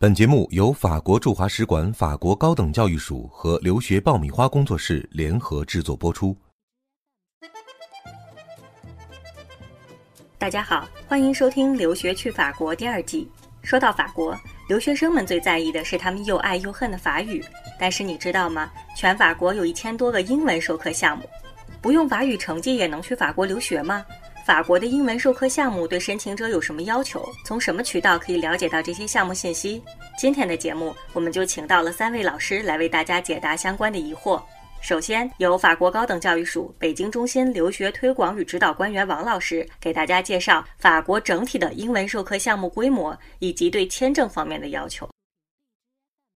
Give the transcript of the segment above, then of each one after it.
本节目由法国驻华使馆法国高等教育署和留学爆米花工作室联合制作播出。大家好，欢迎收听《留学去法国》第二季。说到法国，留学生们最在意的是他们又爱又恨的法语。但是你知道吗？全法国有1000多个英文授课项目。不用法语成绩也能去法国留学吗？法国的英文授课项目对申请者有什么要求？从什么渠道可以了解到这些项目信息？今天的节目，我们就请到了3位老师来为大家解答相关的疑惑。首先，由法国高等教育署北京中心留学推广与指导官员王老师给大家介绍法国整体的英文授课项目规模以及对签证方面的要求。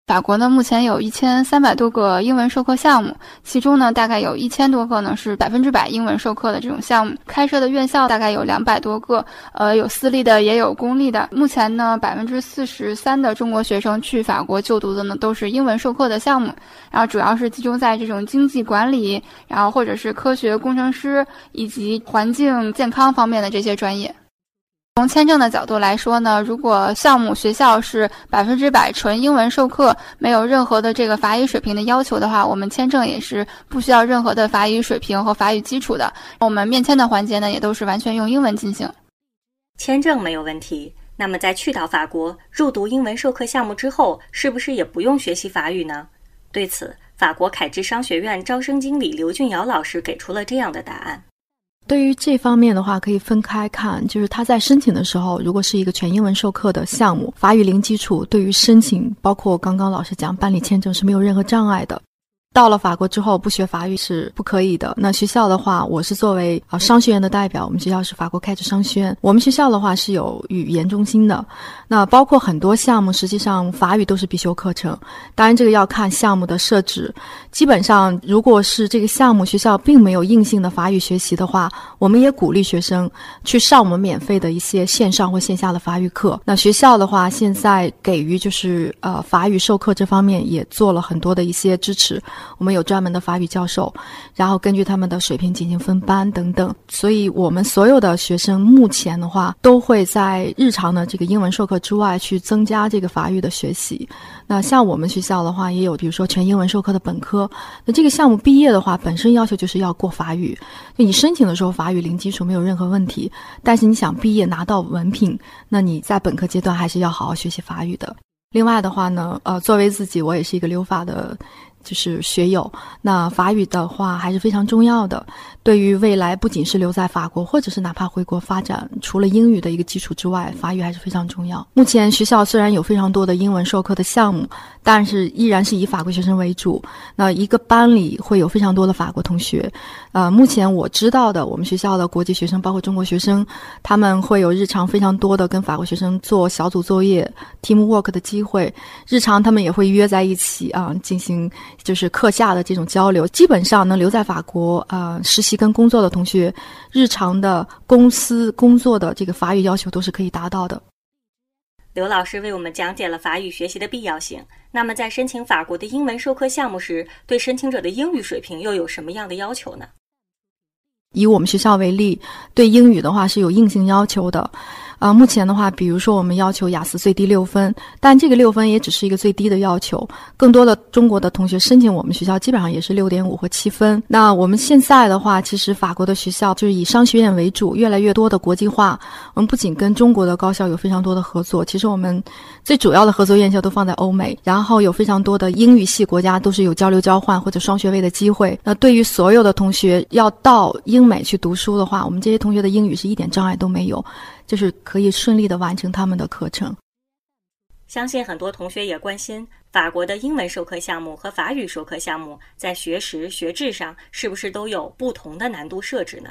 法国呢，目前有1300多个英文授课项目，其中呢，大概有1000多个呢是100%英文授课的这种项目。开设的院校大概有200多个，有私立的也有公立的。目前呢，43%的中国学生去法国就读的呢都是英文授课的项目，然后主要是集中在这种经济管理，然后或者是科学工程师以及环境健康方面的这些专业。从签证的角度来说呢，如果项目学校是100%纯英文授课，没有任何的这个法语水平的要求的话，我们签证也是不需要任何的法语水平和法语基础的。我们面签的环节呢，也都是完全用英文进行。签证没有问题，那么在去到法国入读英文授课项目之后，是不是也不用学习法语呢？对此，法国凯治商学院招生经理刘俊尧老师给出了这样的答案。对于这方面的话，可以分开看，就是他在申请的时候，如果是一个全英文授课的项目，法语零基础对于申请，包括刚刚老师讲办理签证是没有任何障碍的。到了法国之后不学法语是不可以的。那学校的话，我是作为商学院的代表，我们学校是法国凯治商学院，我们学校的话是有语言中心的，那包括很多项目实际上法语都是必修课程。当然这个要看项目的设置，基本上如果是这个项目学校并没有硬性的法语学习的话，我们也鼓励学生去上我们免费的一些线上或线下的法语课。那学校的话现在给予就是法语授课这方面也做了很多的一些支持，我们有专门的法语教授，然后根据他们的水平进行分班等等。所以我们所有的学生目前的话都会在日常的这个英文授课之外去增加这个法语的学习。那像我们学校的话也有比如说全英文授课的本科，那这个项目毕业的话本身要求就是要过法语，就你申请的时候法语零基础没有任何问题，但是你想毕业拿到文凭，那你在本科阶段还是要好好学习法语的。另外的话呢，作为自己我也是一个留法的就是学友，那法语的话还是非常重要的，对于未来不仅是留在法国或者是哪怕回国发展，除了英语的一个基础之外，法语还是非常重要。目前学校虽然有非常多的英文授课的项目，但是依然是以法国学生为主，那一个班里会有非常多的法国同学。目前我知道的我们学校的国际学生包括中国学生，他们会有日常非常多的跟法国学生做小组作业 teamwork 的机会，日常他们也会约在一起进行就是课下的这种交流。基本上能留在法国实习跟工作的同学，日常的公司工作的这个法语要求都是可以达到的。刘老师为我们讲解了法语学习的必要性，那么在申请法国的英文授课项目时，对申请者的英语水平又有什么样的要求呢？以我们学校为例，对英语的话是有硬性要求的。目前的话比如说我们要求雅思最低6分，但这个6分也只是一个最低的要求，更多的中国的同学申请我们学校基本上也是 6.5 或7分。那我们现在的话其实法国的学校就是以商学院为主，越来越多的国际化，我们不仅跟中国的高校有非常多的合作，其实我们最主要的合作院校都放在欧美，然后有非常多的英语系国家都是有交流交换或者双学位的机会。那对于所有的同学要到英美去读书的话，我们这些同学的英语是一点障碍都没有，就是可以顺利的完成他们的课程。相信很多同学也关心法国的英文授课项目和法语授课项目在学时学制上是不是都有不同的难度设置呢？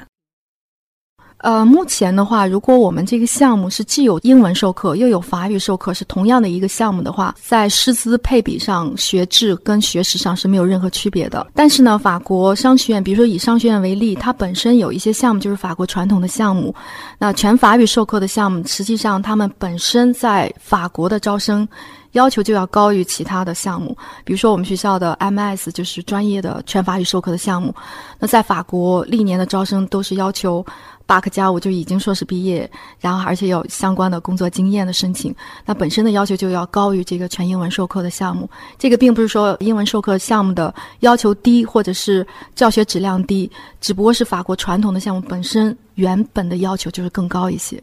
目前的话，如果我们这个项目是既有英文授课又有法语授课，是同样的一个项目的话，在师资配比上学制跟学时上是没有任何区别的。但是呢，法国商学院比如说以商学院为例，它本身有一些项目就是法国传统的项目，那全法语授课的项目实际上他们本身在法国的招生要求就要高于其他的项目，比如说我们学校的 MS 就是专业的全法语授课的项目，那在法国历年的招生都是要求 8+5就已经硕士毕业，然后而且有相关的工作经验的申请，那本身的要求就要高于这个全英文授课的项目。这个并不是说英文授课项目的要求低或者是教学质量低，只不过是法国传统的项目本身原本的要求就是更高一些。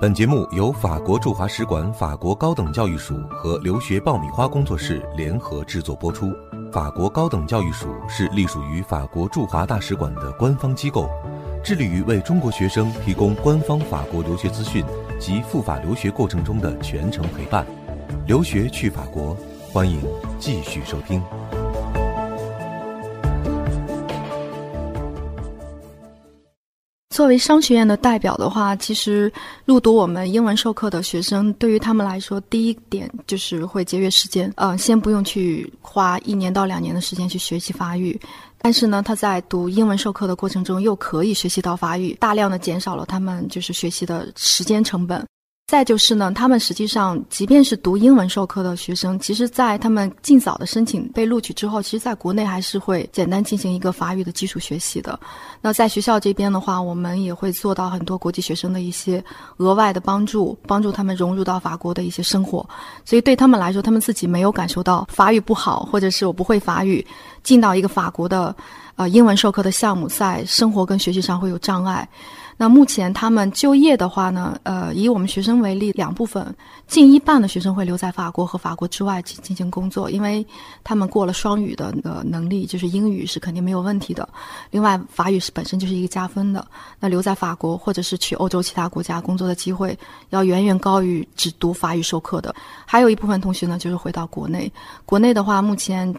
本节目由法国驻华使馆法国高等教育署和留学爆米花工作室联合制作播出。法国高等教育署是隶属于法国驻华大使馆的官方机构，致力于为中国学生提供官方法国留学资讯及赴法留学过程中的全程陪伴。留学去法国，欢迎继续收听。作为商学院的代表的话，其实入读我们英文授课的学生，对于他们来说，第一点就是会节约时间，先不用去花1年到2年的时间去学习法语。但是呢，他在读英文授课的过程中，又可以学习到法语，大量的减少了他们就是学习的时间成本。再就是呢，他们实际上即便是读英文授课的学生，其实在他们尽早的申请被录取之后，其实在国内还是会简单进行一个法语的基础学习的。那在学校这边的话，我们也会做到很多国际学生的一些额外的帮助，帮助他们融入到法国的一些生活。所以对他们来说，他们自己没有感受到法语不好，或者是我不会法语，进到一个法国的英文授课的项目，在生活跟学习上会有障碍。那目前他们就业的话呢，以我们学生为例，2部分，近1半的学生会留在法国和法国之外进行工作，因为他们过了双语的能力，就是英语是肯定没有问题的，另外法语是本身就是一个加分的。那留在法国或者是去欧洲其他国家工作的机会，要远远高于只读法语授课的。还有一部分同学呢，就是回到国内。国内的话，目前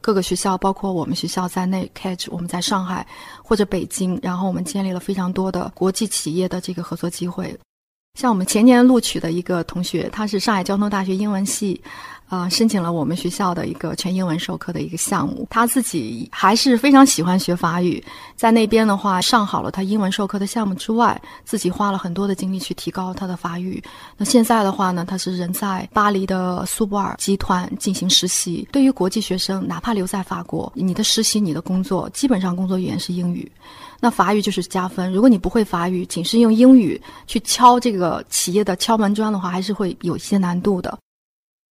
各个学校，包括我们学校在内 ，Catch 我们在上海或者北京，然后我们建立了非常多的国际企业的这个合作机会。像我们前年录取的一个同学，他是上海交通大学英文系，申请了我们学校的一个全英文授课的一个项目。他自己还是非常喜欢学法语，在那边的话上好了他英文授课的项目之外，自己花了很多的精力去提高他的法语。那现在的话呢，他是人在巴黎的苏泊尔集团进行实习。对于国际学生，哪怕留在法国，你的实习你的工作基本上工作语言是英语，那法语就是加分。如果你不会法语，仅是用英语去敲这个企业的敲门砖的话，还是会有一些难度的。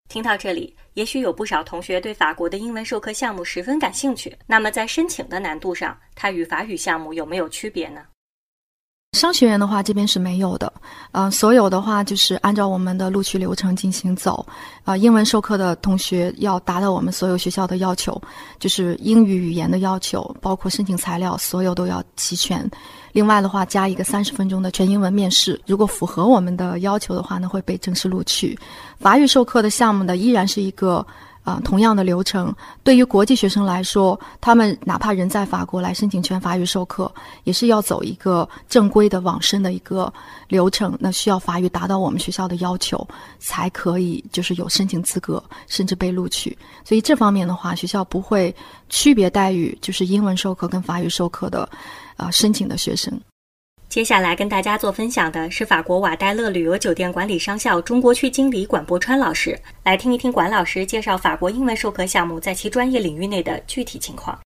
听到这里，也许有不少同学对法国的英文授课项目十分感兴趣，那么在申请的难度上，它与法语项目有没有区别呢？商学院的话，这边是没有的，所有的话就是按照我们的录取流程进行走，英文授课的同学要达到我们所有学校的要求，就是英语语言的要求，包括申请材料，所有都要齐全。另外的话，加一个30分钟的全英文面试，如果符合我们的要求的话呢，会被正式录取。法语授课的项目呢，依然是一个同样的流程。对于国际学生来说，他们哪怕人在法国来申请全法语授课，也是要走一个正规的往申的一个流程，那需要法语达到我们学校的要求才可以就是有申请资格，甚至被录取。所以这方面的话，学校不会区别待遇就是英文授课跟法语授课的申请的学生。接下来跟大家做分享的是法国瓦代勒旅游酒店管理商校中国区经理管博川老师，来听一听管老师介绍法国英文授课项目在其专业领域内的具体情况。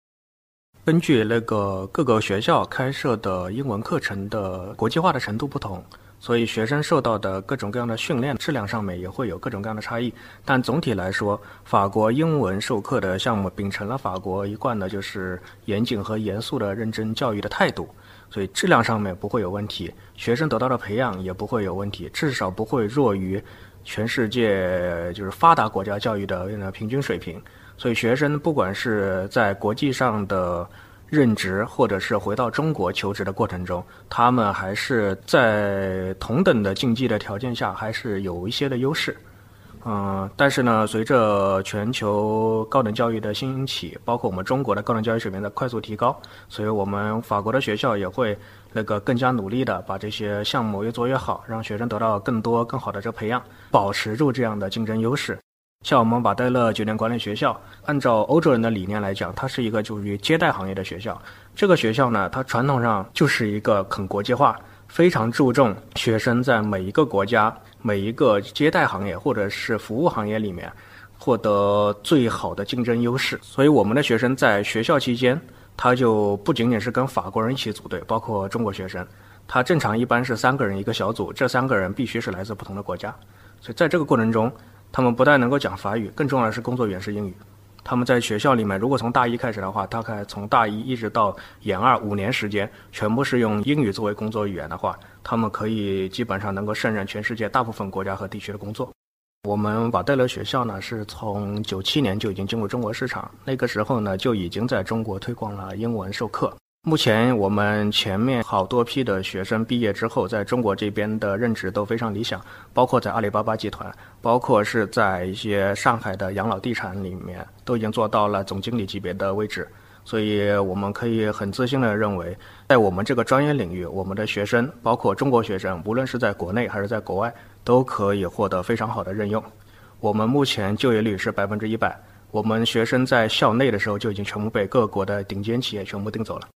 根据那个各个学校开设的英文课程的国际化的程度不同，所以学生受到的各种各样的训练质量上面也会有各种各样的差异。但总体来说，法国英文授课的项目秉承了法国一贯的就是严谨和严肃的认真教育的态度，所以质量上面不会有问题，学生得到的培养也不会有问题，至少不会弱于全世界就是发达国家教育的平均水平。所以学生不管是在国际上的任职，或者是回到中国求职的过程中，他们还是在同等的竞技的条件下还是有一些的优势。但是呢，随着全球高等教育的兴起，包括我们中国的高等教育水平的快速提高，所以我们法国的学校也会更加努力的把这些项目越做越好，让学生得到更多更好的培养，保持住这样的竞争优势。像我们瓦代勒酒店管理学校，按照欧洲人的理念来讲，它是一个属于接待行业的学校。这个学校呢，它传统上就是一个很国际化，非常注重学生在每一个国家每一个接待行业或者是服务行业里面获得最好的竞争优势。所以我们的学生在学校期间，他就不仅仅是跟法国人一起组队，包括中国学生，他正常一般是3个人一个小组，这3个人必须是来自不同的国家。所以在这个过程中，他们不但能够讲法语，更重要的是工作语言是英语。他们在学校里面，如果从大一开始的话，大概从大一一直到研二5年时间，全部是用英语作为工作语言的话，他们可以基本上能够胜任全世界大部分国家和地区的工作。我们瓦代勒学校呢，是从97年就已经进入中国市场，那个时候呢，就已经在中国推广了英文授课。目前我们前面好多批的学生毕业之后，在中国这边的任职都非常理想，包括在阿里巴巴集团，包括是在一些上海的养老地产里面，都已经做到了总经理级别的位置。所以我们可以很自信地认为，在我们这个专业领域，我们的学生，包括中国学生，无论是在国内还是在国外，都可以获得非常好的任用。我们目前就业率是100%，我们学生在校内的时候就已经全部被各国的顶尖企业全部订走了。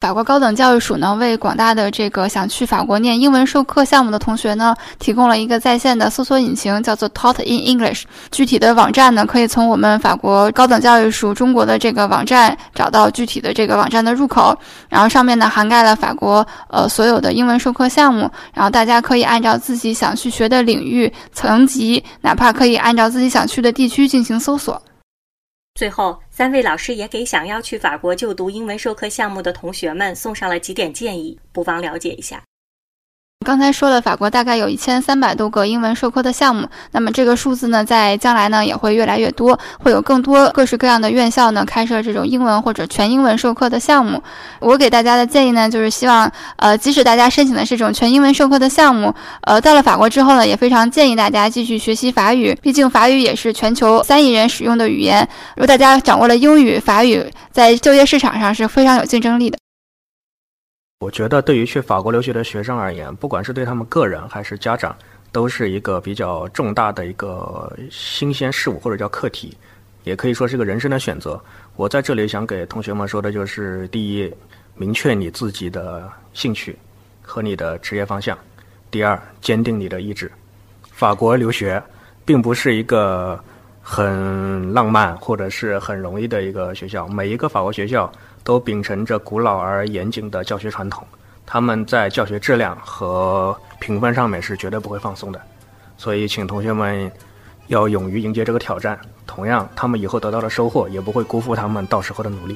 法国高等教育署呢，为广大的这个想去法国念英文授课项目的同学呢，提供了一个在线的搜索引擎，叫做 taught in English。 具体的网站呢，可以从我们法国高等教育署中国的这个网站找到具体的这个网站的入口，然后上面呢涵盖了法国所有的英文授课项目，然后大家可以按照自己想去学的领域层级，哪怕可以按照自己想去的地区进行搜索。最后，3位老师也给想要去法国就读英文授课项目的同学们送上了几点建议，不妨了解一下。刚才说了，法国大概有1300多个英文授课的项目，那么这个数字呢，在将来呢也会越来越多，会有更多各式各样的院校呢开设这种英文或者全英文授课的项目。我给大家的建议呢，就是希望即使大家申请的是这种全英文授课的项目，到了法国之后呢，也非常建议大家继续学习法语，毕竟法语也是全球3亿人使用的语言。如果大家掌握了英语，法语在就业市场上是非常有竞争力的。我觉得对于去法国留学的学生而言，不管是对他们个人还是家长，都是一个比较重大的一个新鲜事物，或者叫课题，也可以说是个人生的选择。我在这里想给同学们说的就是：第一，明确你自己的兴趣和你的职业方向；第二，坚定你的意志。法国留学并不是一个很浪漫或者是很容易的一个学校，每一个法国学校都秉承着古老而严谨的教学传统，他们在教学质量和评分上面是绝对不会放松的。所以请同学们要勇于迎接这个挑战，同样他们以后得到的收获也不会辜负他们到时候的努力。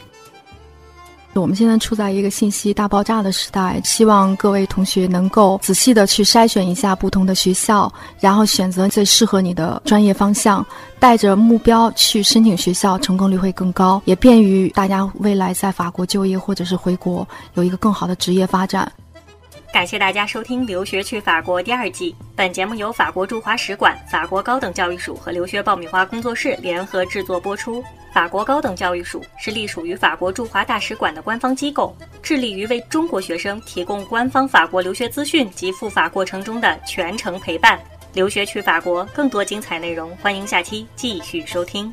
我们现在处在一个信息大爆炸的时代，希望各位同学能够仔细的去筛选一下不同的学校，然后选择最适合你的专业方向，带着目标去申请学校，成功率会更高，也便于大家未来在法国就业或者是回国有一个更好的职业发展。感谢大家收听《留学去法国》第2季，本节目由法国驻华使馆、法国高等教育署和留学爆米花工作室联合制作播出。法国高等教育署是隶属于法国驻华大使馆的官方机构，致力于为中国学生提供官方法国留学资讯及赴法过程中的全程陪伴。留学去法国，更多精彩内容，欢迎下期继续收听。